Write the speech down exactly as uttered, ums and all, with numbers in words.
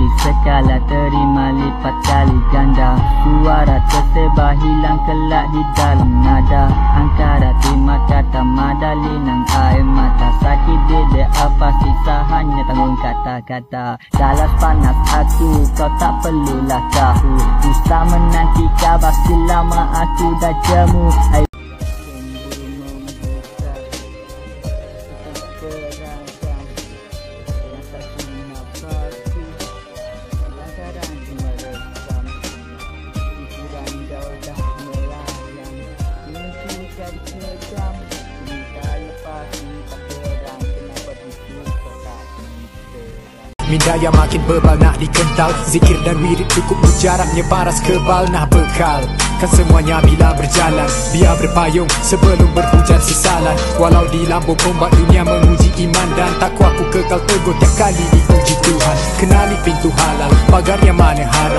sekali, sekala terima lipat kali ganda. Suara tersebar hilang kelak di dalam nada. Angkara terima kata mada, linang air mata. Sakit dede apa sisa hanya tanggung kata-kata. Dalam panas aku, kau tak perlulah tahu. Usah menanti kabar si lama aku dah jemu. Mindaya makin bebal nak dikental, zikir dan wirid cukup mujarabnya paras kebal. Nah bekal kan semuanya bila berjalan, biar berpayung sebelum berhujan sesalan. Walau di lambung ombak dunia menguji iman dan takwaku kekal teguh tiap kali diuji Tuhan. Kenali pintu halal, pagarnya mana haram.